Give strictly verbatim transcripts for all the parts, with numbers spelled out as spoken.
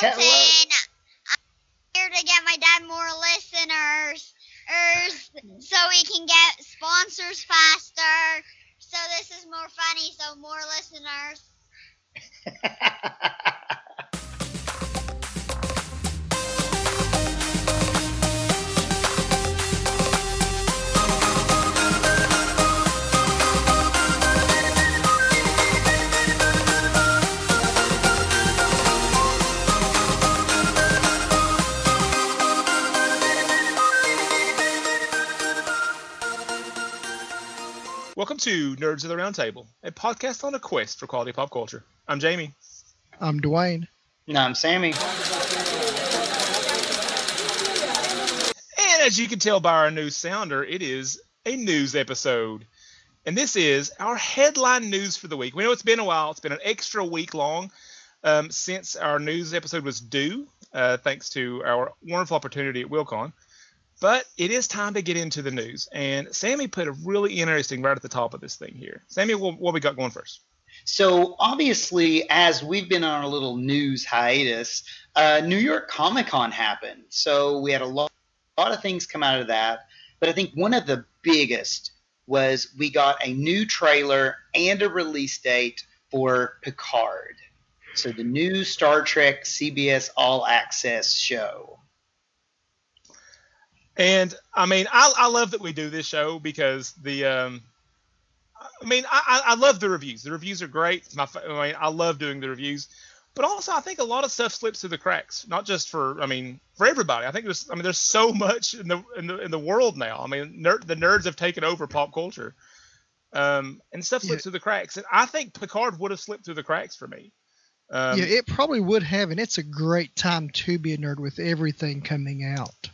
Hello. I'm here to get my dad more listeners so we can get sponsors faster. So this is more funny, so more listeners. Welcome to Nerds of the Roundtable, a podcast on a quest for quality pop culture. I'm Jamie. I'm Dwayne. And I'm Sammy. And as you can tell by our new sounder, it is a news episode. And this is our headline news for the week. We know it's been a while. It's been an extra week long um, since our news episode was due, uh, thanks to our wonderful opportunity at Wilcon. But it is time to get into the news, and Sammy put a really interesting right at the top of this thing here. Sammy, what, what we got going first? So obviously, as we've been on a little news hiatus, uh, New York Comic-Con happened. So we had a lot, a lot of things come out of that, but I think one of the biggest was we got a new trailer and a release date for Picard. So the new Star Trek C B S All Access show. And, I mean, I, I love that we do this show because the um, – I mean, I, I love the reviews. The reviews are great. My, I mean, I love doing the reviews. But also I think a lot of stuff slips through the cracks, not just for – I mean, for everybody. I think there's – I mean, there's so much in the in the, in the world now. I mean, ner- the nerds have taken over pop culture. Um, and stuff slips yeah. through the cracks. And I think Picard would have slipped through the cracks for me. Um, yeah, it probably would have, and it's a great time to be a nerd with everything coming out.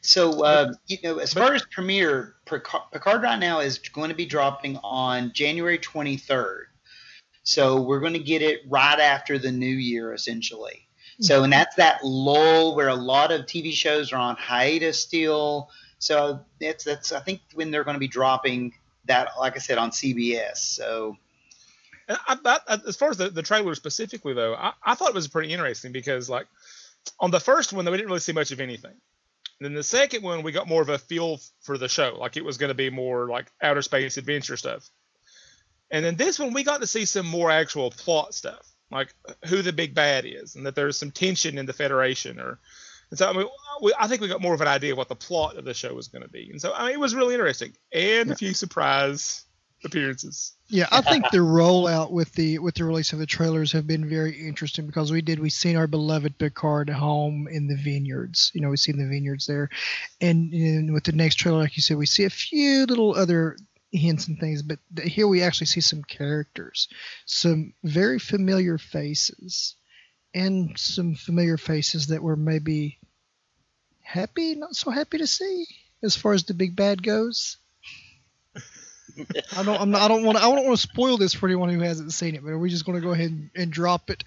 So, uh, you know, as far as premiere, Picard right now is going to be dropping on January twenty-third. So we're going to get it right after the new year, essentially. So, and that's that lull where a lot of T V shows are on hiatus still. So that's, that's I think, when they're going to be dropping that, like I said, on C B S. So, I, I, as far as the, the trailer specifically, though, I, I thought it was pretty interesting because, like, on the first one, though, we didn't really see much of anything. Then the second one, we got more of a feel for the show. Like, it was going to be more, like, outer space adventure stuff. And then this one, we got to see some more actual plot stuff. Like, who the big bad is. And that there's some tension in the Federation. Or, and so, I mean, we, I think we got more of an idea of what the plot of the show was going to be. And so, I mean, it was really interesting. And yeah. a few surprise appearances. Yeah, I think the rollout with the with the release of the trailers have been very interesting because we did we seen our beloved Picard home in the vineyards. You know, we seen the vineyards there, and, and with the next trailer, like you said, we see a few little other hints and things, but here we actually see some characters, some very familiar faces, and some familiar faces that were maybe happy, not so happy to see as far as the big bad goes. I don't. I'm not, I don't want. I don't want to spoil this for anyone who hasn't seen it. But are we just going to go ahead and, and drop it?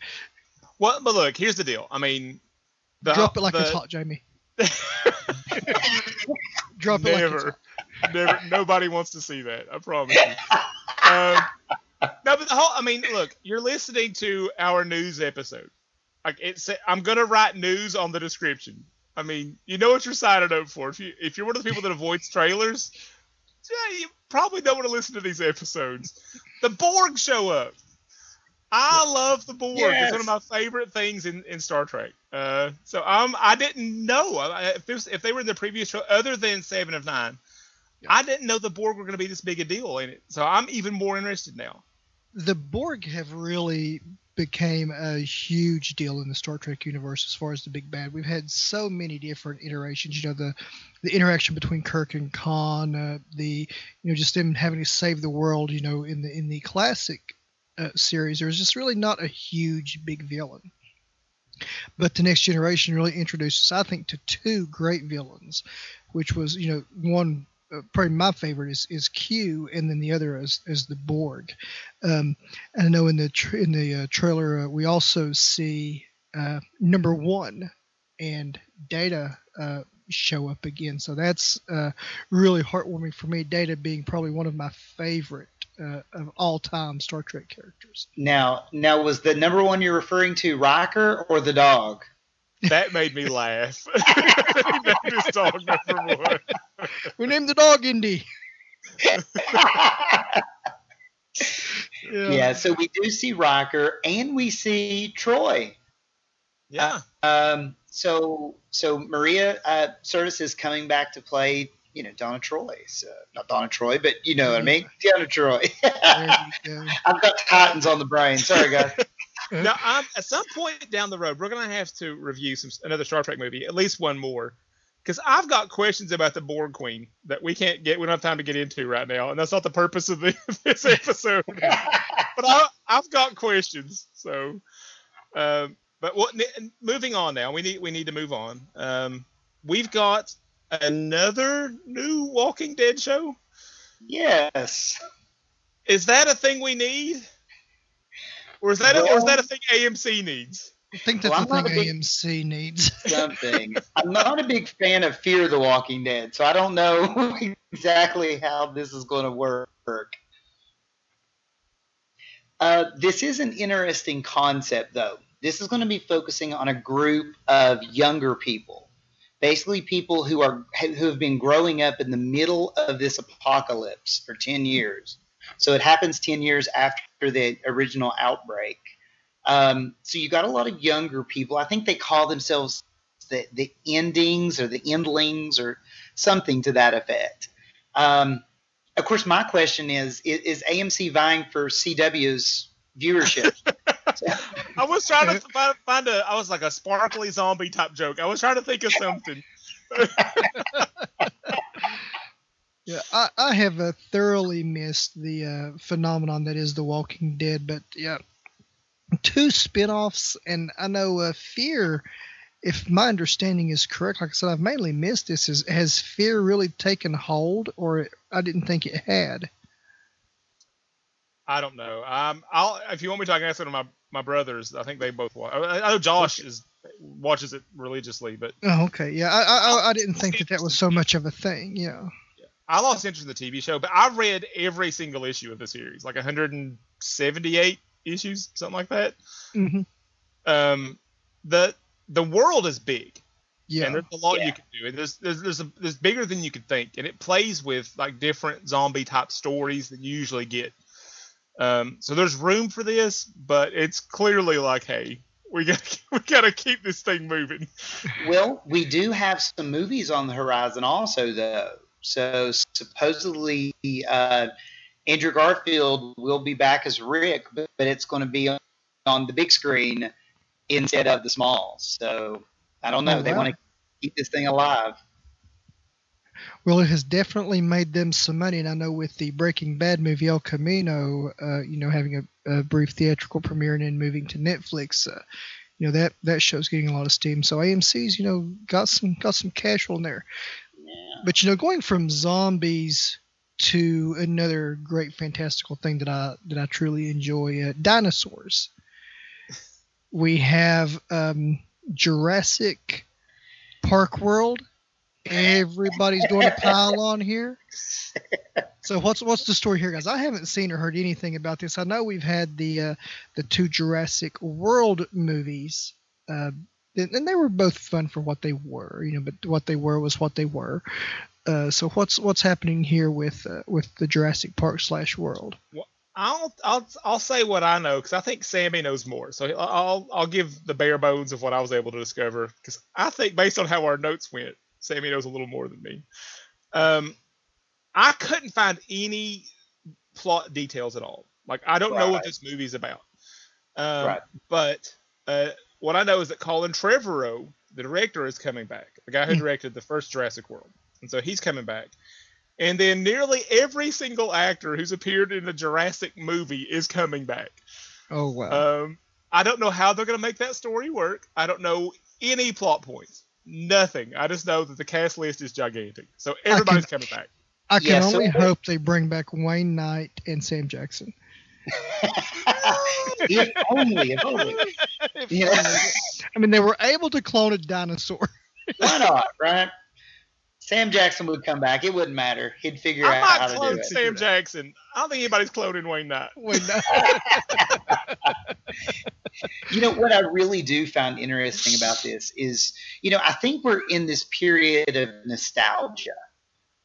Well, but look, here's the deal. I mean, the, drop it like the, it's hot, Jamie. drop it. Never, like it's hot. never. Nobody wants to see that. I promise you. Um, no, but the whole. I mean, look. You're listening to our news episode. Like it's. I'm gonna write news on the description. I mean, you know what you're signing up for. If you if you're one of the people that avoids trailers. Yeah, you probably don't want to listen to these episodes. The Borg show up. I love the Borg. Yes. It's one of my favorite things in, in Star Trek. Uh, so I'm, I didn't know. I, if, was, if they were in the previous show, other than Seven of Nine, yeah. I didn't know the Borg were going to be this big a deal in it. So I'm even more interested now. The Borg have really became a huge deal in the Star Trek universe as far as the big bad. We've had so many different iterations. You know, the the interaction between Kirk and Khan, uh, the you know just them having to save the world. You know, in the in the classic uh, series, there's just really not a huge big villain. But the Next Generation really introduces, I think, to two great villains, which was you know one uh, probably my favorite is is Q, and then the other is is the Borg. Um, and I know in the tra- in the uh, trailer uh, we also see uh, Number One and Data uh, show up again. So that's uh, really heartwarming for me. Data being probably one of my favorite uh, of all-time Star Trek characters. Now, now was the number one you're referring to Riker or the dog? That made me laugh. This dog number one. We named the dog Indy. yeah. yeah, so we do see Riker and we see Troy. Yeah. Uh, um. So so Maria uh, Sirtis is coming back to play, you know, Donna Troy. So, not Donna Troy, but you know what I mean? Donna Troy. I've got Titans on the brain. Sorry, guys. Now, I'm, at some point down the road, we're going to have to review some another Star Trek movie, at least one more, because I've got questions about the Borg Queen that we can't get, we don't have time to get into right now, and that's not the purpose of the, this episode. But I, I've got questions, so... Um, But what, moving on now, we need we need to move on. Um, we've got another new Walking Dead show. Yes. Is that a thing we need, or is that well, a, or is that a thing A M C needs? I think that's well, a thing A M C needs. Something. I'm not a big fan of Fear the Walking Dead, so I don't know exactly how this is going to work. Uh, this is an interesting concept, though. This is going to be focusing on a group of younger people, basically people who are who have been growing up in the middle of this apocalypse for ten years. So it happens ten years after the original outbreak. Um, so you got a lot of younger people. I think they call themselves the, the endings or the endlings or something to that effect. Um, of course, my question is, is, is A M C vying for C W's viewership? I was trying to find, find a. I was like a sparkly zombie type joke. I was trying to think of something. yeah, I, I have uh, thoroughly missed the uh, phenomenon that is The Walking Dead. But yeah, two spinoffs, and I know uh, Fear. If my understanding is correct, like I said, I've mainly missed this. Is has Fear really taken hold, or I didn't think it had. I don't know. Um, I'll if you want me to, I can ask one of my, my brothers. I think they both watch. I know Josh is watches it religiously, but oh, okay, yeah. I, I I didn't think that that was so much of a thing. Yeah. yeah. I lost interest in the T V show, but I read every single issue of the series, like one hundred seventy-eight issues, something like that. Mm-hmm. Um, the the world is big. Yeah. And there's a lot yeah. you can do, and there's there's there's, a, there's bigger than you can think, and it plays with like different zombie type stories that you usually get. Um, so there's room for this, but it's clearly like, hey, we got we got to keep this thing moving. Well, we do have some movies on the horizon also, though. So supposedly uh, Andrew Garfield will be back as Rick, but, but it's going to be on, on the big screen instead of the small. So I don't know. Oh, wow. They want to keep this thing alive. Well, it has definitely made them some money, and I know with the Breaking Bad movie El Camino, uh, you know, having a, a brief theatrical premiere and then moving to Netflix, uh, you know, that, that show's getting a lot of steam. So A M C's, you know, got some got some cash on there. Yeah. But you know, going from zombies to another great fantastical thing that I that I truly enjoy, uh, dinosaurs. We have um, Jurassic Park World. Everybody's doing a pile on here. So what's what's the story here, guys? I haven't seen or heard anything about this. I know we've had the uh, the two Jurassic World movies, uh, and, and they were both fun for what they were, you know. But what they were was what they were. Uh, so what's what's happening here with uh, with the Jurassic Park slash World? Well, I'll I'll I'll say what I know because I think Sammy knows more. So I'll I'll give the bare bones of what I was able to discover because I think based on how our notes went. Sammy knows a little more than me. Um, I couldn't find any plot details at all. Like, I don't right. know what this movie's about. Um, right. But uh, what I know is that Colin Trevorrow, the director, is coming back. The guy who directed the first Jurassic World. And so he's coming back. And then nearly every single actor who's appeared in a Jurassic movie is coming back. Oh, wow. Um, I don't know how they're going to make that story work. I don't know any plot points. Nothing. I just know that the cast list is gigantic. So everybody's can, coming back. I can yeah, only so hope they bring back Wayne Knight and Sam Jackson. if only, if only. If yeah. only. I mean, they were able to clone a dinosaur. Why not, right? Sam Jackson would come back. It wouldn't matter. He'd figure I'm out how to do it. I'm not cloning Sam Jackson. I don't think anybody's cloning Wayne Knight. Wayne Knight. You know, what I really do find interesting about this is, you know, I think we're in this period of nostalgia.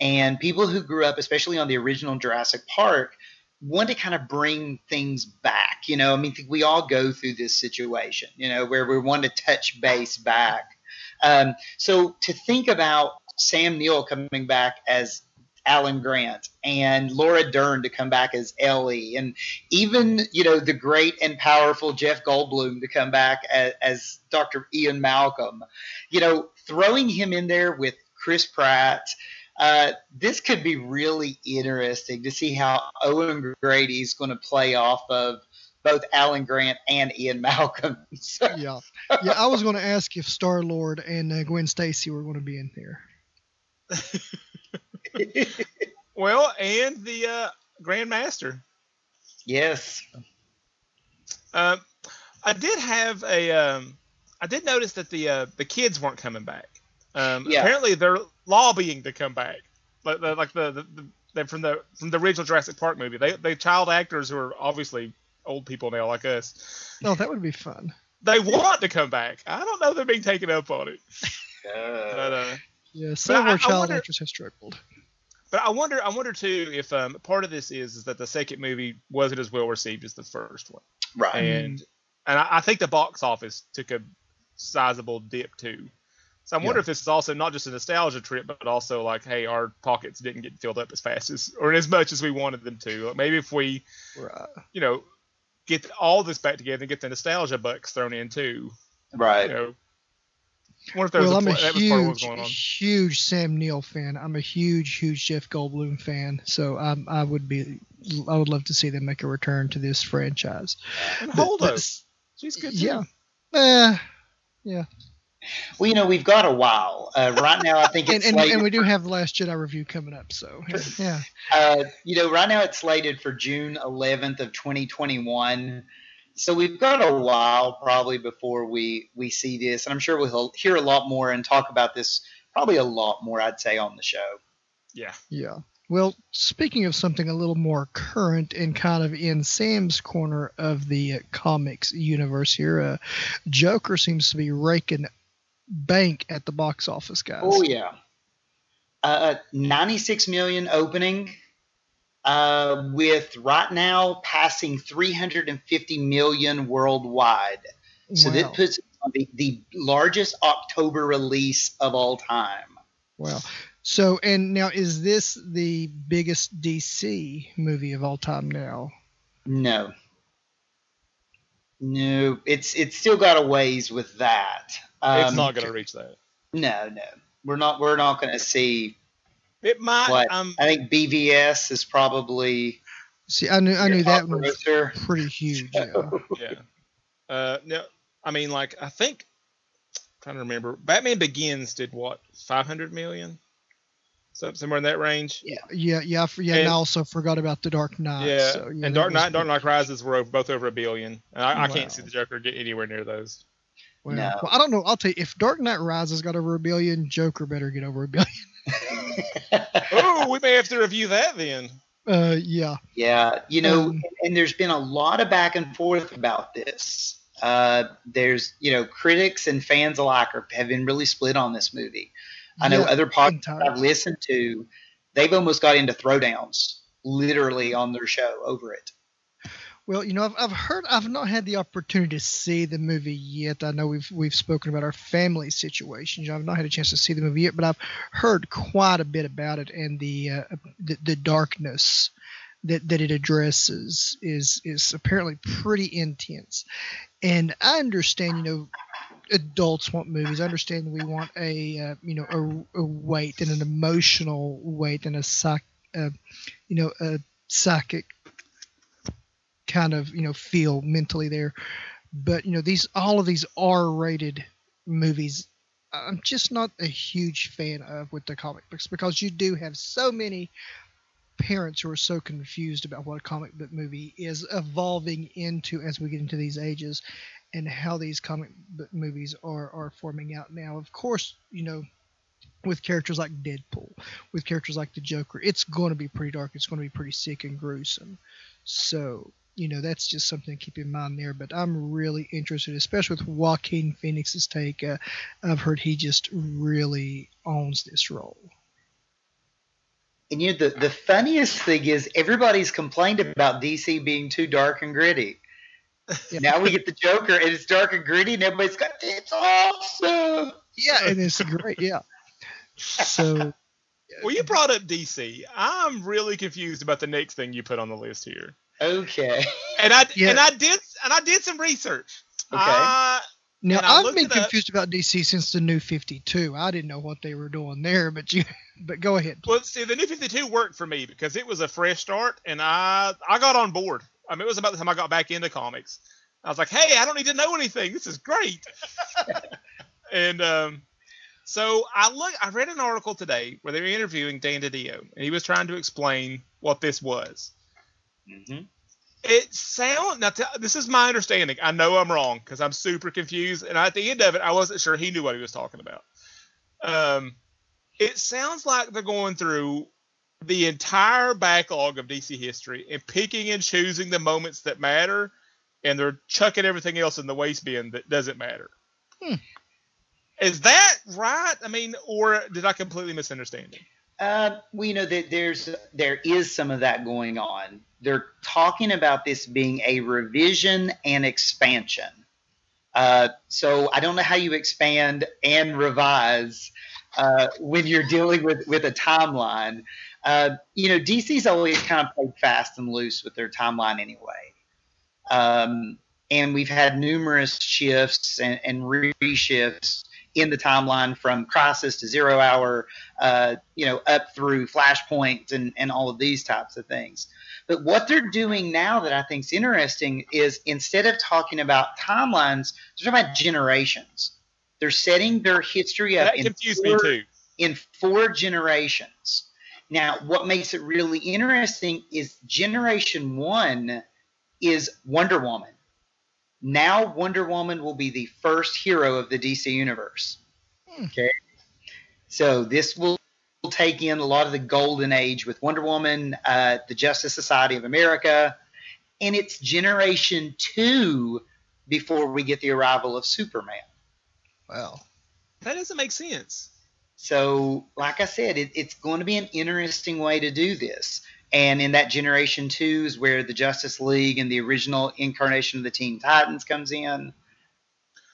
And people who grew up, especially on the original Jurassic Park, want to kind of bring things back. You know, I mean, we all go through this situation, you know, where we want to touch base back. Um, so to think about Sam Neill coming back as Alan Grant and Laura Dern to come back as Ellie, and even, you know, the great and powerful Jeff Goldblum to come back as, as Doctor Ian Malcolm, you know, throwing him in there with Chris Pratt. Uh, this could be really interesting to see how Owen Grady is going to play off of both Alan Grant and Ian Malcolm. So. Yeah. Yeah. I was going to ask if Star-Lord and uh, Gwen Stacy were going to be in there. Well, and the uh, Grand Master. Yes. Uh, I did have a. Um, I did notice that the uh, the kids weren't coming back. Um, yeah. Apparently, they're lobbying to come back, like, like the, the, the, the from the from the original Jurassic Park movie. They they child actors who are obviously old people now, like us. No, oh, that would be fun. They want to come back. I don't know if they're being taken up on it. Uh. But, uh, yeah, some of child actors have struggled. But I wonder, I wonder too, if um, part of this is is that the second movie wasn't as well received as the first one, right? And and I, I think the box office took a sizable dip too. So I'm yeah. wondering if this is also not just a nostalgia trip, but also like, hey, our pockets didn't get filled up as fast as or as much as we wanted them to. Like maybe if we, right. you know, get all this back together and get the nostalgia bucks thrown in too, right? You know, What if there well, was a I'm a that huge, was huge Sam Neill fan. I'm a huge, huge Jeff Goldblum fan. So um, I would be, I would love to see them make a return to this franchise. And Holdo, she's good too. Yeah, uh, yeah. Well, you know, we've got a while uh, right now. I think it's and, and, and we do have the Last Jedi review coming up. So yeah, uh, you know, right now it's slated for June eleventh of twenty twenty-one. So we've got a while probably before we, we see this, and I'm sure we'll hear a lot more and talk about this probably a lot more, I'd say, on the show. Yeah. Yeah. Well, speaking of something a little more current and kind of in Sam's corner of the uh, comics universe here, uh, Joker seems to be raking bank at the box office, guys. Oh, yeah. Uh, ninety-six million dollars opening. Uh, with right now passing three hundred fifty million worldwide. So wow. This puts it on the, the largest October release of all time. Wow. So, and now is this the biggest D C movie of all time now? No. No, it's, it's still got a ways with that. Um, it's not going to reach that. No, no, we're not, we're not going to see It might. Um, I think B V S is probably. See, I knew I knew that one was pretty huge. So. Yeah. yeah. Uh, no, I mean, like I think I'm trying to remember. Batman Begins did what five hundred million, so somewhere in that range. Yeah, yeah, yeah, yeah. And, and I also forgot about the Dark Knight. Yeah, so, yeah and Dark Knight, Dark Knight Rises were over, both over a billion. And I, wow. I can't see the Joker get anywhere near those. Well, no. well, I don't know. I'll tell you, if Dark Knight Rises got over a billion, Joker better get over a billion. Oh, we may have to review that then. Uh, yeah. Yeah, you know, um, and there's been a lot of back and forth about this. Uh, there's, you know, critics and fans alike are, have been really split on this movie. I know yeah, other podcasts I've listened to, they've almost got into throwdowns, literally on their show over it. Well, you know, I've I've heard I've not had the opportunity to see the movie yet. I know we've we've spoken about our family situations. You know, I've not had a chance to see the movie yet, but I've heard quite a bit about it, and the uh, the, the darkness that, that it addresses is is apparently pretty intense. And I understand, you know, adults want movies. I understand we want a uh, you know a, a weight and an emotional weight and a psych, uh, you know a psychic. kind of, you know, feel mentally there. But, you know, these all of these R-rated movies, I'm just not a huge fan of with the comic books, because you do have so many parents who are so confused about what a comic book movie is evolving into as we get into these ages and how these comic book movies are, are forming out now. Of course, you know, with characters like Deadpool, with characters like the Joker. It's going to be pretty dark. It's going to be pretty sick and gruesome. So, you know, that's just something to keep in mind there. But I'm really interested, especially with Joaquin Phoenix's take. Uh, I've heard he just really owns this role. And, you know, the, the funniest thing is everybody's complained about D C being too dark and gritty. Yeah. Now we get the Joker, and it's dark and gritty, and everybody's got, it's awesome. Yeah, and it's great, yeah. So, well, you brought up D C. I'm really confused about the next thing you put on the list here. Okay. And I yeah. and I did and I did some research. Okay. Uh, now I've I been confused up. about D C since the New fifty-two. I didn't know what they were doing there, but you but go ahead. Well, see, the New fifty-two worked for me because it was a fresh start, and I I got on board. I mean, it was about the time I got back into comics. I was like, hey, I don't need to know anything. This is great. and um. So I look. I read an article today where they were interviewing Dan DiDio, and he was trying to explain what this was. Mm-hmm. It sounds. Now, t- this is my understanding. I know I'm wrong because I'm super confused, and at the end of it, I wasn't sure he knew what he was talking about. Um, it sounds like they're going through the entire backlog of D C history and picking and choosing the moments that matter, and they're chucking everything else in the waste bin that doesn't matter. Hmm. Is that right? I mean, or did I completely misunderstand it? Uh, well, you know, that there's there is some of that going on. They're talking about this being a revision and expansion. Uh, so I don't know how you expand and revise uh, when you're dealing with, with a timeline. Uh, you know, D C's always kind of played fast and loose with their timeline anyway. Um, and we've had numerous shifts and, and re-shifts in the timeline from Crisis to Zero Hour, uh, you know, up through Flashpoint and, and all of these types of things. But what they're doing now that I think is interesting is instead of talking about timelines, they're talking about generations. They're setting their history up in four, in four generations. Now, what makes it really interesting is generation one is Wonder Woman. Now Wonder Woman will be the first hero of the D C universe. Okay. So this will take in a lot of the golden age with Wonder Woman, uh, the Justice Society of America, and it's generation two before we get the arrival of Superman. Wow. That doesn't make sense. So, like I said, it, it's going to be an interesting way to do this. And in that generation two is where the Justice League and the original incarnation of the Teen Titans comes in.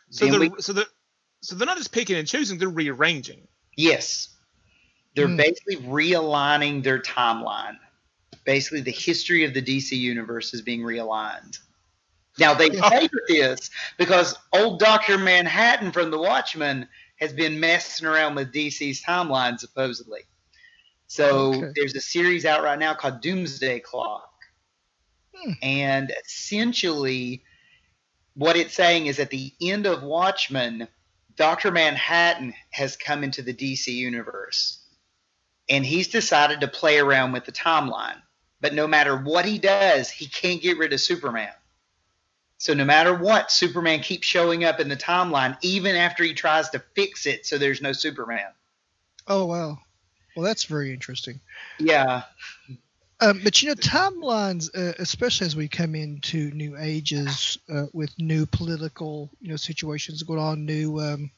So they're, we, so, they're, so they're not just picking and choosing, they're rearranging. Yes. They're mm. basically realigning their timeline. Basically, the history of the D C universe is being realigned. Now, they played with this because old Doctor Manhattan from the Watchmen has been messing around with D C's timeline, supposedly. So okay. There's a series out right now called Doomsday Clock. Hmm. And essentially what it's saying is at the end of Watchmen, Doctor Manhattan has come into the D C universe. And he's decided to play around with the timeline. But no matter what he does, he can't get rid of Superman. So no matter what, Superman keeps showing up in the timeline even after he tries to fix it so there's no Superman. Oh, wow. Well, that's very interesting. Yeah. Um, but, you know, timelines, uh, especially as we come into new ages uh, with new political, you know, situations going on, new um,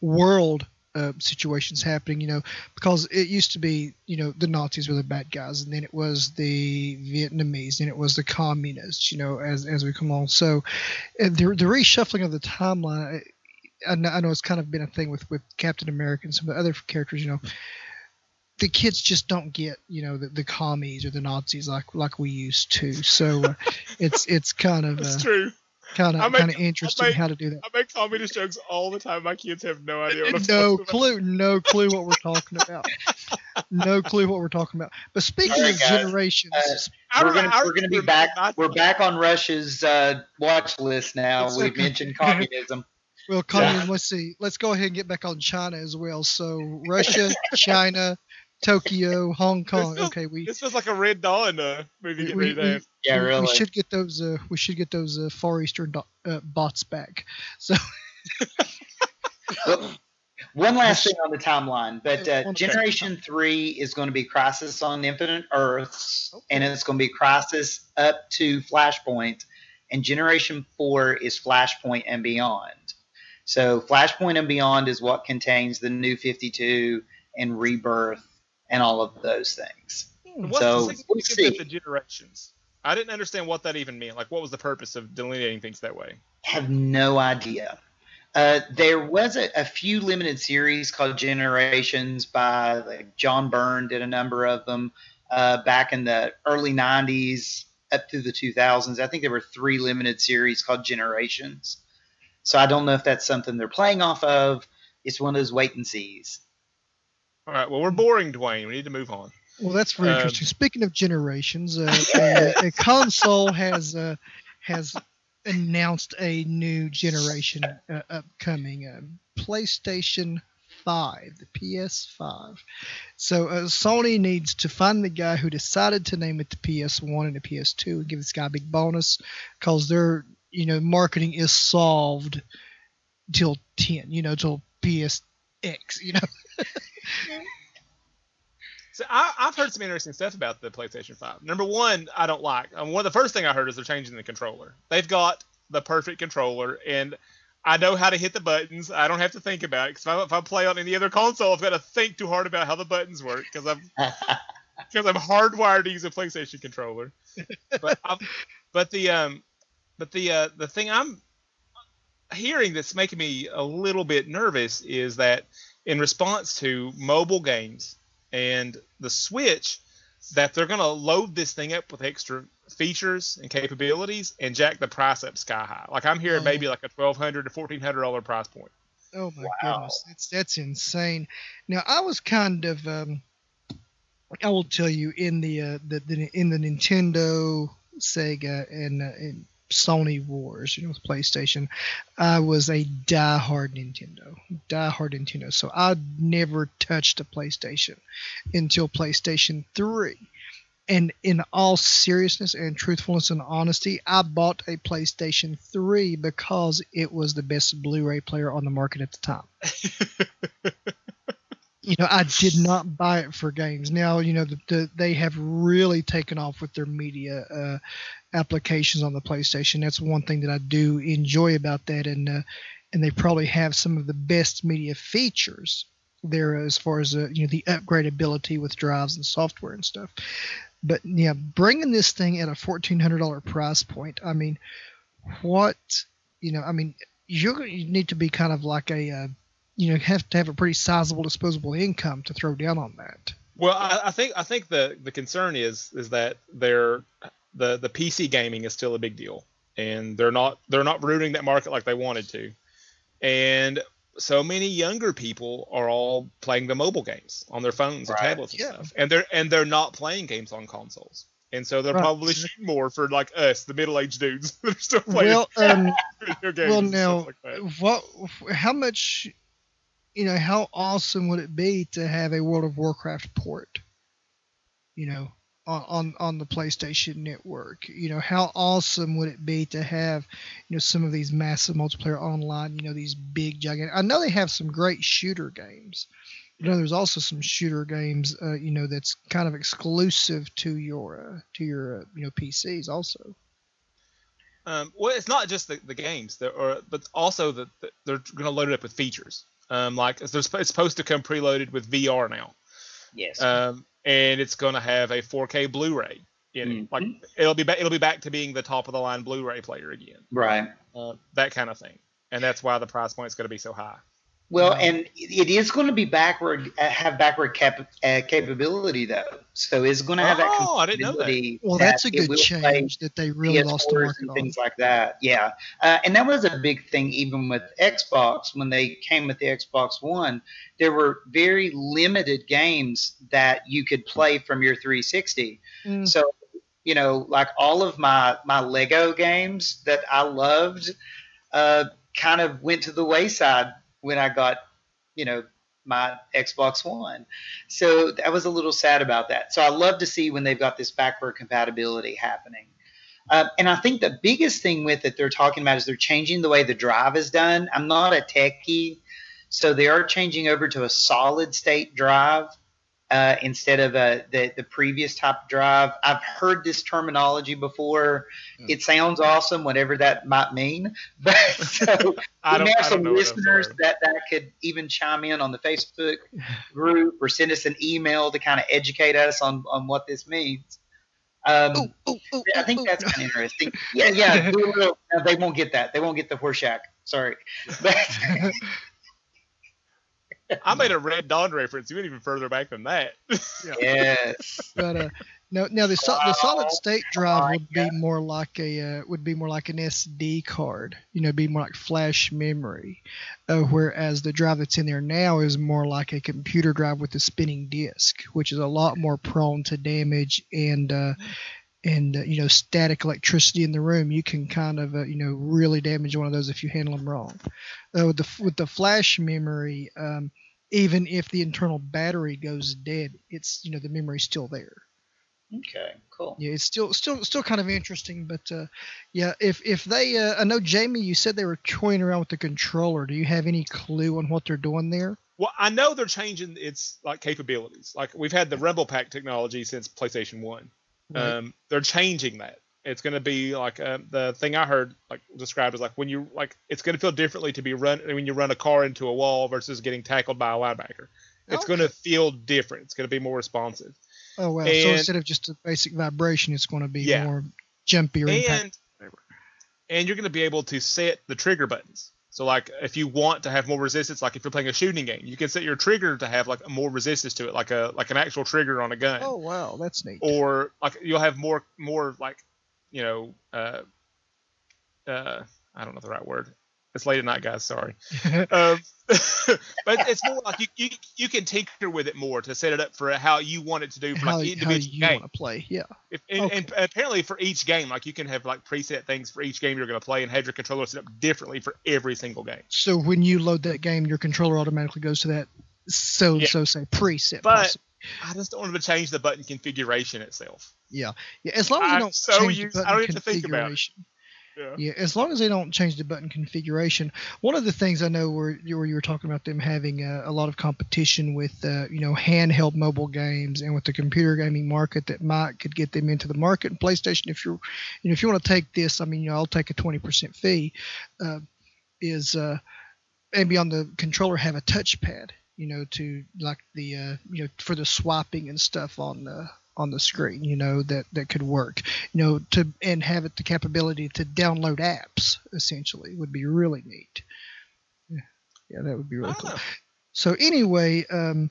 world uh, situations happening, you know, because it used to be, you know, the Nazis were the bad guys, and then it was the Vietnamese, and it was the communists, you know, as as we come on. So uh, the, the reshuffling of the timeline – I know it's kind of been a thing with, with Captain America and some of the other characters, you know. The kids just don't get, you know, the, the commies or the Nazis like like we used to. So uh, it's it's kind of it's uh, true. Kind of kind of interesting make, how to do that. I make communist jokes all the time. My kids have no idea what I'm no talking clue, about. No clue what we're talking about. No clue what we're talking about. But speaking right, of guys, generations, uh, we're gonna we're gonna be back. We're back on Russia's uh, watch list now. It's We've okay. mentioned communism. Well, communism, yeah. Let's see. Let's go ahead and get back on China as well. So Russia, China, Tokyo, Hong Kong. Feels, okay, we. This feels like a Red Dawn uh, movie. We, we, yeah, we, really. We should get those. Uh, we should get those uh, Far Eastern do- uh, bots back. So. One last thing on the timeline, but uh, Generation three is going to be Crisis on Infinite Earths, okay. and it's going to be Crisis up to Flashpoint, and Generation four is Flashpoint and Beyond. So Flashpoint and Beyond is what contains the New fifty-two and Rebirth and all of those things. And what's so, the significance we'll of the generations? I didn't understand what that even meant. Like, what was the purpose of delineating things that way? I have no idea. Uh, there was a, a few limited series called Generations by like, John Byrne did a number of them uh, back in the early nineties up through the two thousands. I think there were three limited series called Generations. So I don't know if that's something they're playing off of. It's one of those wait and sees. All right. Well, we're boring, Dwayne. We need to move on. Well, that's very um, interesting. Speaking of Generations, uh, a, a console has uh, has announced a new generation uh, upcoming, uh, PlayStation five, the P S five. So uh, Sony needs to find the guy who decided to name it the P S one and the P S two and give this guy a big bonus because their, you know, marketing is solved till ten, you know, till P S X, you know. So I, I've heard some interesting stuff about the PlayStation five. Number one, I don't like. Um, one of the first thing I heard is they're changing the controller. They've got the perfect controller, and I know how to hit the buttons. I don't have to think about it, because if I, if I play on any other console, I've got to think too hard about how the buttons work, because I'm, because I'm hardwired to use a PlayStation controller. But I've, but the um, but the uh, the thing I'm hearing that's making me a little bit nervous is that in response to mobile games and the Switch, that they're going to load this thing up with extra features and capabilities and jack the price up sky high. Like, I'm hearing oh. maybe like a twelve hundred to fourteen hundred dollars price point. Oh, my wow. goodness. That's, that's insane. Now, I was kind of um, – I will tell you, in the, uh, the, the in the Nintendo, Sega, and, uh, and Sony wars, you know, with PlayStation, I was a diehard Nintendo. Diehard Nintendo. So I never touched a PlayStation until PlayStation three. And in all seriousness and truthfulness and honesty, I bought a PlayStation three because it was the best Blu-ray player on the market at the time. You know, I did not buy it for games. Now, you know, the, the, they have really taken off with their media uh, applications on the PlayStation. That's one thing that I do enjoy about that, and uh, and they probably have some of the best media features there as far as uh, you know, the upgradability with drives and software and stuff. But yeah, bringing this thing at a fourteen hundred dollars price point, I mean, what you know, I mean, you're, you need to be kind of like a uh, you know, have to have a pretty sizable disposable income to throw down on that. Well, I, I think I think the, the concern is is that they're the, the P C gaming is still a big deal, and they're not they're not rooting that market like they wanted to, and so many younger people are all playing the mobile games on their phones right. and tablets and yeah. stuff, and they're and they're not playing games on consoles, and so they're right. probably shooting more for like us, the middle aged dudes that are still playing well, um, video games. Well, now, and stuff like that. what? How much? You know, how awesome would it be to have a World of Warcraft port, you know, on, on, on the PlayStation Network? You know, how awesome would it be to have, you know, some of these massive multiplayer online, you know, these big, gigantic. I know they have some great shooter games. You know, there's also some shooter games, uh, you know, that's kind of exclusive to your, uh, to your, uh, you know, P Cs also. Um, well, it's not just the, the games, there are, but also that the, they're going to load it up with features. Um, like it's supposed to come preloaded with V R now. Yes. Um, and it's going to have a four K Blu-ray. In mm-hmm. it. Like it'll be ba- it'll be back to being the top of the line Blu-ray player again. Right. Uh, that kind of thing, and that's why the price point is going to be so high. Well, um, and it is going to be backward have backward cap- uh, capability though, so it's going to have oh, that. Oh, I didn't know that. Well, that's that a good change that they really P S fours lost the market and things on. Like that. Yeah, uh, and that was a big thing even with Xbox when they came with the Xbox One. There were very limited games that you could play from your three sixty. Mm. So, you know, like all of my my Lego games that I loved, uh, kind of went to the wayside when I got, you know, my Xbox One. So I was a little sad about that. So I love to see when they've got this backward compatibility happening. Uh, and I think the biggest thing with it they're talking about is they're changing the way the drive is done. I'm not a techie, So they are changing over to a solid state drive uh, instead of a, the, the previous type of drive. I've heard this terminology before. Mm. It sounds awesome, whatever that might mean. But so I we don't, have I some listeners that, that could even chime in on the Facebook group or send us an email to kind of educate us on, on what this means. Um, ooh, ooh, ooh, I think ooh, that's kind of interesting. Yeah, yeah. No, they won't get that. They won't get the Horseshack. Sorry. But I made a Red Dawn reference. You went even further back than that. Yeah. Yes. But uh, no, now the, so, the solid state drive would be more like a uh, would be more like an S D card. You know, be more like flash memory. Uh, whereas the drive that's in there now is more like a computer drive with a spinning disk, which is a lot more prone to damage and. Uh, And, uh, you know, static electricity in the room, you can kind of, uh, you know, really damage one of those if you handle them wrong. Uh, with, the, with the flash memory, um, even if the internal battery goes dead, it's, you know, the memory's still there. Okay, cool. Yeah, it's still still, still kind of interesting. But, uh, yeah, if, if they uh, – I know, Jamie, you said they were toying around with the controller. Do you have any clue on what they're doing there? Well, I know they're changing its, like, capabilities. Like, we've had the Rumble Pack technology since PlayStation one. Um, they're changing that. It's going to be like uh, the thing I heard like described as like when you like it's going to feel differently to be run when you run a car into a wall versus getting tackled by a linebacker. It's okay. Going to feel different. It's going to be more responsive. Oh wow! And, so instead of just a basic vibration, it's going to be yeah. more jumpy. Or and and you're going to be able to set the trigger buttons. So like if you want to have more resistance, like if you're playing a shooting game, you can set your trigger to have like more resistance to it, like a like an actual trigger on a gun. Oh wow, that's neat. Or like you'll have more more like, you know, uh, uh, I don't know the right word. It's late at night, guys. Sorry. uh, but it's more like you, you you can tinker with it more to set it up for how you want it to do for like how, individual how you game. Want to play. Yeah. If, and, okay. and apparently for each game, like you can have like preset things for each game you're going to play and have your controller set up differently for every single game. So when you load that game, your controller automatically goes to that so yeah. so say preset. But possibly. I just don't want to change the button configuration itself. Yeah. Yeah. As long as you don't so change used, the button I don't have to think about it. Yeah. yeah, as long as they don't change the button configuration. One of the things I know where, where you were talking about them having a, a lot of competition with, uh, you know, handheld mobile games and with the computer gaming market that might could get them into the market. And PlayStation, if you're, you know, if you want to take this, I mean, you know, I'll take a twenty percent fee. Uh, is uh, maybe on the controller have a touchpad, you know, to like the, uh, you know, for the swiping and stuff on the. on the screen, you know, that, that could work, you know, to and have it the capability to download apps, essentially, would be really neat. Yeah, yeah that would be really oh. cool. So anyway, um,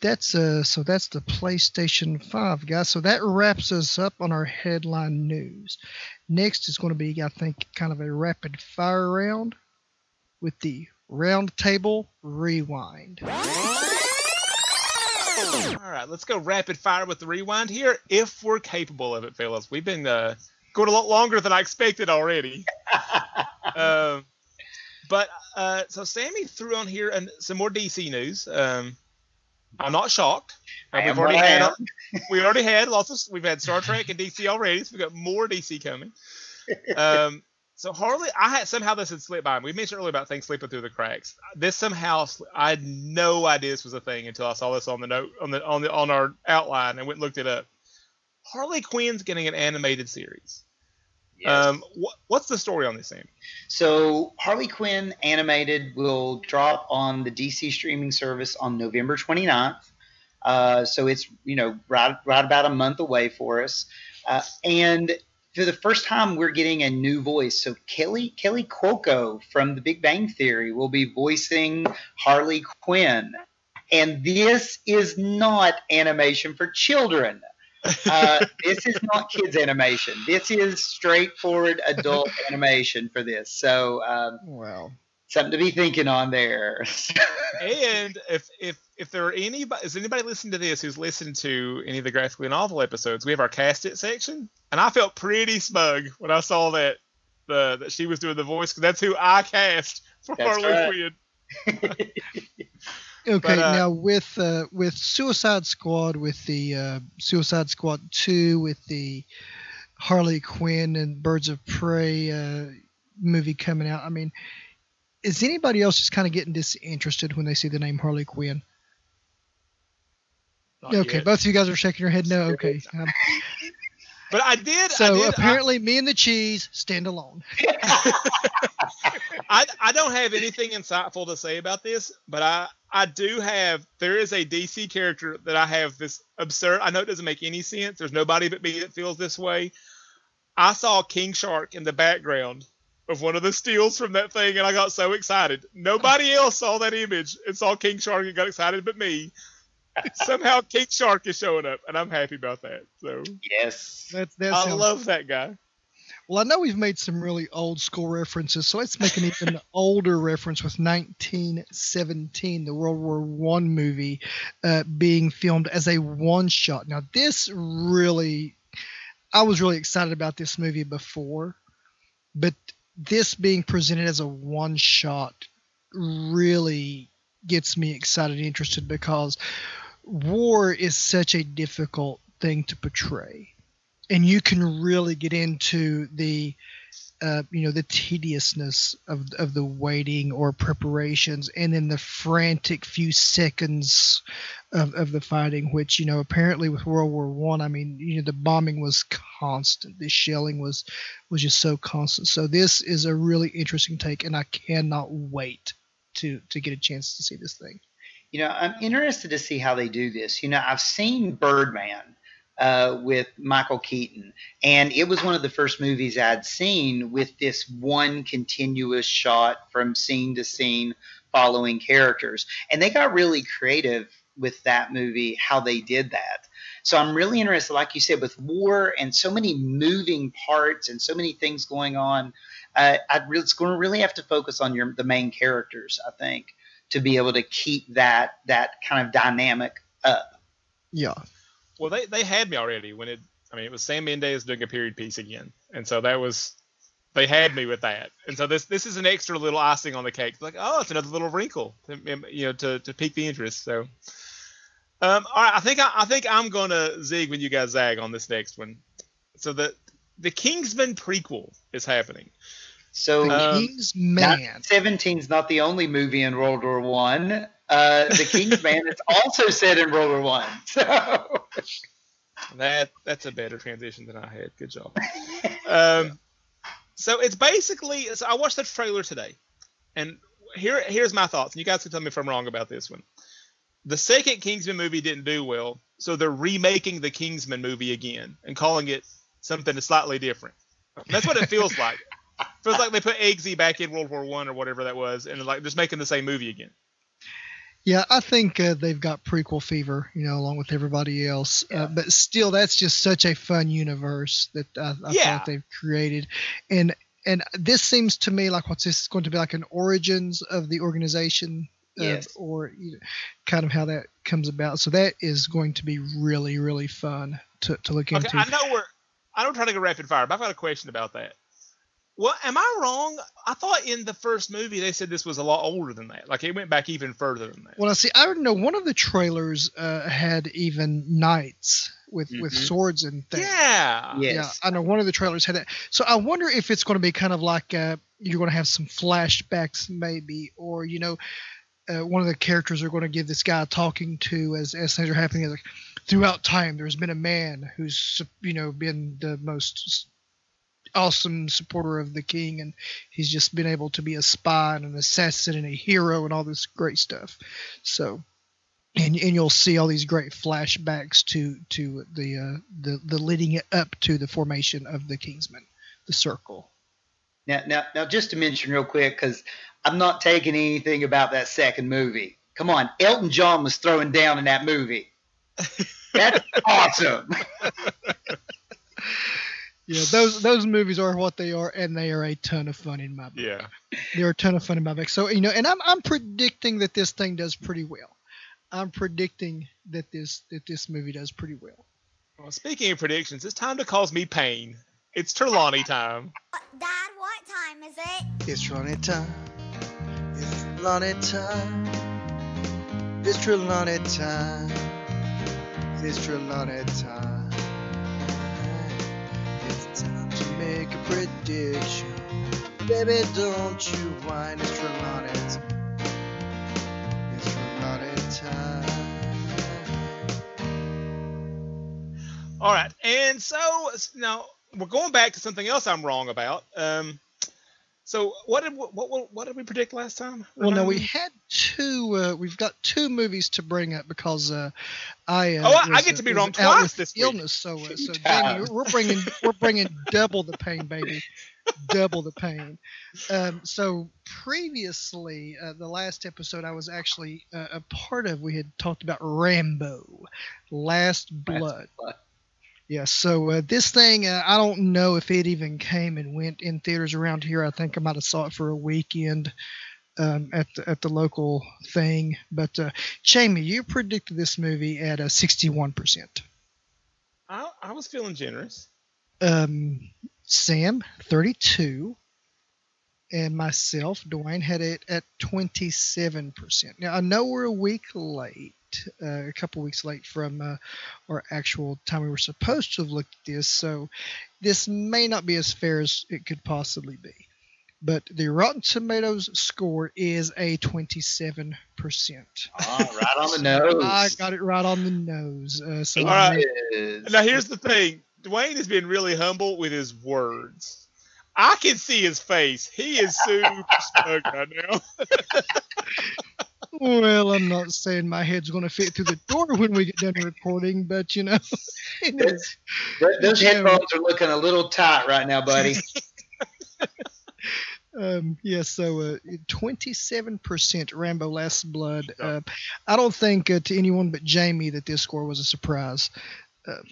that's uh, so that's the PlayStation five, guys. So that wraps us up on our headline news. Next is going to be, I think, kind of a rapid fire round with the Roundtable Rewind. All right, let's go rapid fire with the rewind here, if we're capable of it, fellas. We've been uh, going a lot longer than I expected already. uh, but uh, so Sammy threw on here and some more D C news. Um, I'm not shocked. Uh, we've already had we already had lots of we've had Star Trek and D C already, so we've got more D C coming. Um, so Harley, I had somehow this had slipped by me. We mentioned earlier about things slipping through the cracks. This somehow I had no idea this was a thing until I saw this on the note on the on the on our outline and went and looked it up. Harley Quinn's getting an animated series. Yes. Um, wh- what's the story on this, Sam? So Harley Quinn animated will drop on the D C streaming service on November twenty-ninth. Uh, so it's you know right right about a month away for us, uh, and. For the first time, we're getting a new voice. So Kelly Kelly Cuoco from The Big Bang Theory will be voicing Harley Quinn. And this is not animation for children. Uh, this is not kids' animation. This is straightforward adult animation for this. So um, wow. Something to be thinking on there. And if if if there are anybody is anybody listening to this who's listened to any of the graphically novel episodes, we have our cast it section. And I felt pretty smug when I saw that the that she was doing the voice because that's who I cast for Harley Quinn. Right. Okay, but, uh, now with uh, with Suicide Squad, with the uh, Suicide Squad two, with the Harley Quinn and Birds of Prey uh, movie coming out, I mean, is anybody else just kind of getting disinterested when they see the name Harley Quinn? Not okay, yet. Both of you guys are shaking your head no. Okay. Um, but I did. So I did, apparently I, me and the cheese stand alone. I, I don't have anything insightful to say about this, but I, I do have – there is a D C character that I have this absurd – I know it doesn't make any sense. There's nobody but me that feels this way. I saw King Shark in the background of one of the steals from that thing, and I got so excited. Nobody else saw that image and saw King Shark and got excited but me. Somehow King Shark is showing up, and I'm happy about that. So yes, that, that I sounds... love that guy. Well, I know we've made some really old school references, so let's make an even older reference with nineteen seventeen, the World War One movie, uh, being filmed as a one shot. Now, this really, I was really excited about this movie before, but this being presented as a one shot really gets me excited and interested, because war is such a difficult thing to portray, and you can really get into the uh, you know the tediousness of of the waiting or preparations, and then the frantic few seconds of, of the fighting, which, you know, apparently with World War One, I, I mean, you know, the bombing was constant, the shelling was was just so constant. So this is a really interesting take, and I cannot wait to to get a chance to see this thing. You know, I'm interested to see how they do this. You know, I've seen Birdman uh, with Michael Keaton, and it was one of the first movies I'd seen with this one continuous shot from scene to scene following characters. And they got really creative with that movie, how they did that. So I'm really interested, like you said, with war and so many moving parts and so many things going on. Uh, I'd re- it's going to really have to focus on your the main characters, I think, to be able to keep that that kind of dynamic up. Yeah. Well, they, they had me already when it – I mean, it was Sam Mendes doing a period piece again. And so that was – they had me with that. And so this this is an extra little icing on the cake. Like, oh, it's another little wrinkle, to, you know, to, to pique the interest. So, um, all right, I think, I, I think I'm going to zig when you guys zag on this next one. So the the Kingsman prequel is happening. So, um, Kingsman. seventeen is not the only movie in World War One. Uh, the Kingsman is also set in World War One. So that that's a better transition than I had. Good job. Um, so it's basically. So I watched the trailer today, and here here's my thoughts. And you guys can tell me if I'm wrong about this one. The second Kingsman movie didn't do well, so they're remaking the Kingsman movie again and calling it something slightly different. That's what it feels like. Feels like they put Eggsy back in World War One or whatever that was, and like just making the same movie again. Yeah, I think uh, they've got prequel fever, you know, along with everybody else. Yeah. Uh, but still, that's just such a fun universe that I, I yeah. think they've created. And and this seems to me like what's this going to be like an origins of the organization, uh, yes. or you know, kind of how that comes about. So that is going to be really really fun to to look okay, into. I know we're I don't try to go rapid fire, but I've got a question about that. Well, am I wrong? I thought in the first movie they said this was a lot older than that. Like, it went back even further than that. Well, I see. I don't know. One of the trailers uh, had even knights with, mm-hmm. with swords and things. Yeah. Yes. Yeah. I know one of the trailers had that. So I wonder if it's going to be kind of like uh, you're going to have some flashbacks maybe, or, you know, uh, one of the characters are going to give this guy talking to as, as things are happening. Like, throughout time, there's been a man who's, you know, been the most – awesome supporter of the king, and he's just been able to be a spy and an assassin and a hero and all this great stuff. So, and and you'll see all these great flashbacks to to the uh, the the leading up to the formation of the Kingsman, the Circle. Now, now, now, just to mention real quick, because I'm not taking anything about that second movie. Come on, Elton John was throwing down in that movie. That's awesome. Yeah, those those movies are what they are, and they are a ton of fun in my book. Yeah, they're a ton of fun in my book. So, you know, and I'm I'm predicting that this thing does pretty well. I'm predicting that this that this movie does pretty well. Well, speaking of predictions, it's time to cause me pain. It's Trelawney time. Dad, what time is it? It's Trelawney time. It's Trelawney time. It's Trelawney time. It's Trelawney time. Make a prediction. Baby, don't you whine, it's from audit. It's from audit time. All right, and so now we're going back to something else I'm wrong about. Um, so what did what what, what did we predict last time? Well, no, we had two. Uh, we've got two movies to bring up because uh, I uh, oh I, was, I get to be wrong twice this week. Illness, so uh, so Jamie, we're bringing we're bringing double the pain, baby. Double the pain. Um, so previously, uh, the last episode I was actually uh, a part of, we had talked about Rambo, Last Blood. Blood. Yeah, so uh, this thing, uh, I don't know if it even came and went in theaters around here. I think I might have saw it for a weekend um, at the, at the local thing. But, uh, Jamie, you predicted this movie at uh, sixty-one percent. I, I was feeling generous. Um... Sam, thirty-two, and myself, Dwayne, had it at twenty-seven percent. Now, I know we're a week late, uh, a couple weeks late from uh, our actual time we were supposed to have looked at this, so this may not be as fair as it could possibly be. But the Rotten Tomatoes score is a twenty-seven percent. Oh, right on the nose. I got it right on the nose. Uh, so All right. Now, here's the thing. Dwayne has been really humble with his words. I can see his face. He is super smug right now. Well, I'm not saying my head's going to fit through the door when we get done recording, but, you know. Those, those headphones are looking a little tight right now, buddy. Um, yeah, so uh, twenty-seven percent Rambo Last Blood. Uh, I don't think uh, to anyone but Jamie that this score was a surprise. Um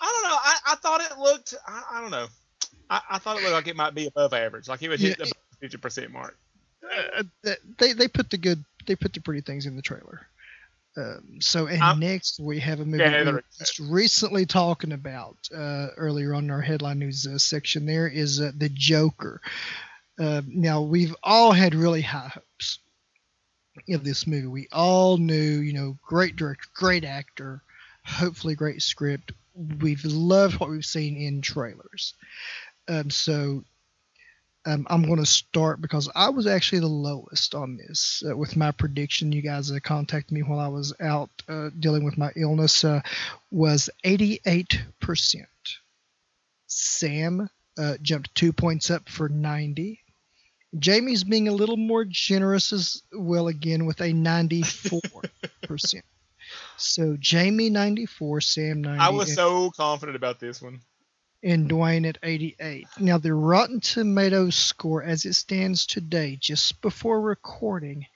I don't know. I, I thought it looked. I, I don't know. I, I thought it looked like it might be above average, like it would hit yeah, the fifty percent mark. Uh, they they put the good, they put the pretty things in the trailer. Um, so and I'm, next we have a movie yeah, we were just recently talking about uh, earlier on in our headline news uh, section. There is uh, the Joker. Uh, now we've all had really high hopes of this movie. We all knew, you know, great director, great actor, hopefully great script. We've loved what we've seen in trailers. Um, so um, I'm going to start because I was actually the lowest on this uh, with my prediction. You guys that contacted me while I was out uh, dealing with my illness uh, was eighty-eight percent. Sam uh, jumped two points up for ninety. Jamie's being a little more generous as well again with a ninety-four percent. So Jamie ninety-four, Sam ninety. I was so confident about this one. And Dwayne at eighty-eight. Now the Rotten Tomatoes score as it stands today, just before recording,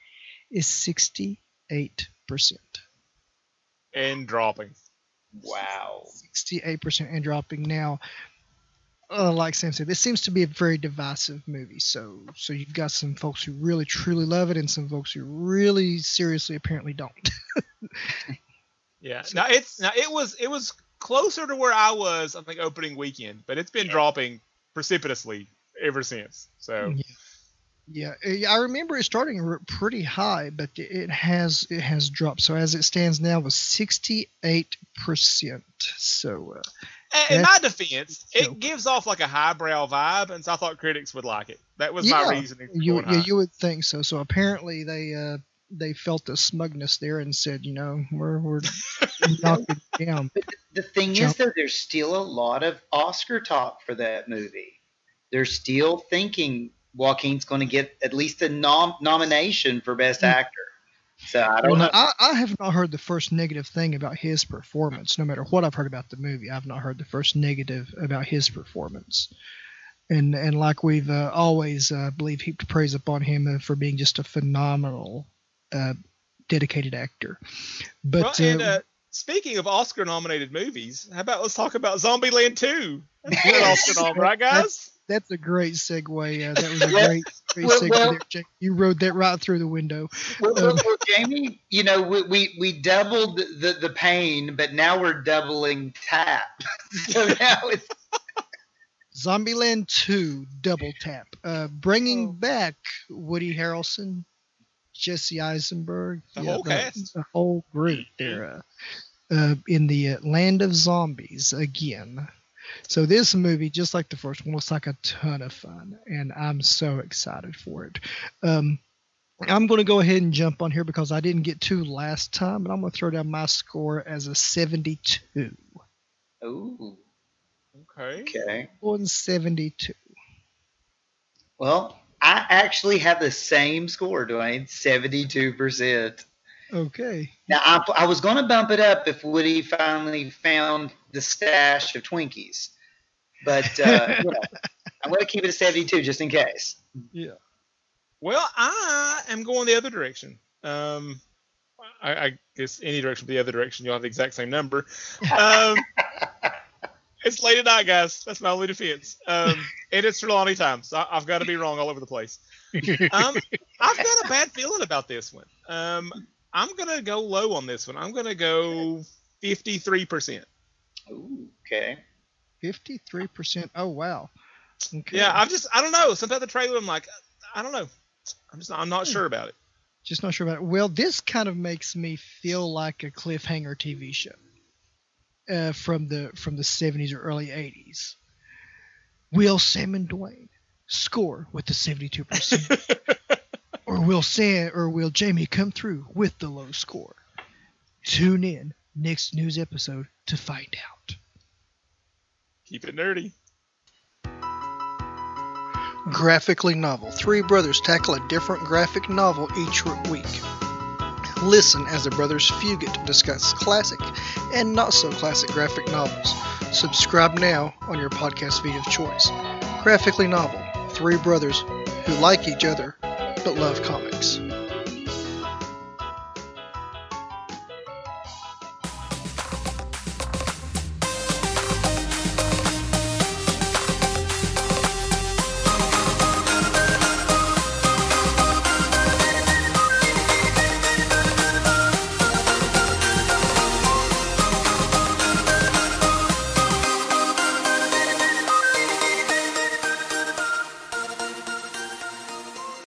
is sixty-eight percent. And dropping. Wow. sixty-eight percent and dropping. Now, uh, like Sam said, this seems to be a very divisive movie. So, so you've got some folks who really truly love it and some folks who really seriously apparently don't. Yeah. Now it's now it was it was closer to where I was, I think, opening weekend, but it's been yeah. dropping precipitously ever since. So yeah. yeah, I remember it starting pretty high, but it has it has dropped. So as it stands now, was sixty-eight percent. So uh, in my defense, it so, gives off like a highbrow vibe, and so I thought critics would like it. That was yeah, my reasoning. For you, going yeah, high. You would think so. So apparently they. Uh, They felt the smugness there and said, you know, we're we're knocking down. But the thing Jump. is, though, there's still a lot of Oscar talk for that movie. They're still thinking Joaquin's going to get at least a nom- nomination for Best Actor. So I don't well, know. I, I have not heard the first negative thing about his performance. No matter what I've heard about the movie, I've not heard the first negative about his performance. And and like we've uh, always uh, believed, heaped praise upon him uh, for being just a phenomenal. Uh, dedicated actor. But well, and, uh, uh, speaking of Oscar-nominated movies, how about let's talk about Zombieland two? That's good Oscar-nom, right, guys? That's, that's a great segue. Uh, that was a great, great well, segue. Well, there, Jake. You rode that right through the window. Well, um, well, well Jamie, you know, we we, we doubled the, the pain, but now we're doubling tap. So now it's Zombieland two Double Tap, uh, bringing oh. back Woody Harrelson, Jesse Eisenberg, the yeah, whole cast, the, the whole group there, uh, uh, in the uh, land of zombies again. So this movie, just like the first one, looks like a ton of fun, and I'm so excited for it. Um, I'm going to go ahead and jump on here because I didn't get to last time, and I'm going to throw down my score as a seventy-two. Ooh. Okay. Okay. one seventy-two. Well, I actually have the same score, Dwayne, seventy-two percent. Okay. Now, I, I was going to bump it up if Woody finally found the stash of Twinkies. But uh, you know, I'm going to keep it at seventy-two just in case. Yeah. Well, I am going the other direction. Um, I, I guess any direction but the other direction, you'll have the exact same number. Um, it's late at night, guys. That's my only defense. Um, and it's Trelawney time, so I, I've got to be wrong all over the place. Um, I've got a bad feeling about this one. Um, I'm going to go low on this one. I'm going to go fifty-three percent. Ooh, okay. fifty-three percent. Oh, wow. Okay. Yeah, I've just, I don't know. Sometimes the trailer, I'm like, I don't know. I'm just, I'm not sure about it. Just not sure about it. Well, this kind of makes me feel like a cliffhanger T V show uh, from the from the seventies or early eighties. Will Sam and Dwayne score with the seventy-two percent? Or will Sam, or will Jamie come through with the low score? Tune in next news episode to find out. Keep it nerdy. Graphically Novel. Three brothers tackle a different graphic novel each week. Listen as the brothers Fugit discuss classic and not-so-classic graphic novels. Subscribe now on your podcast feed of choice. Graphically Novel. Three brothers who like each other but love comics.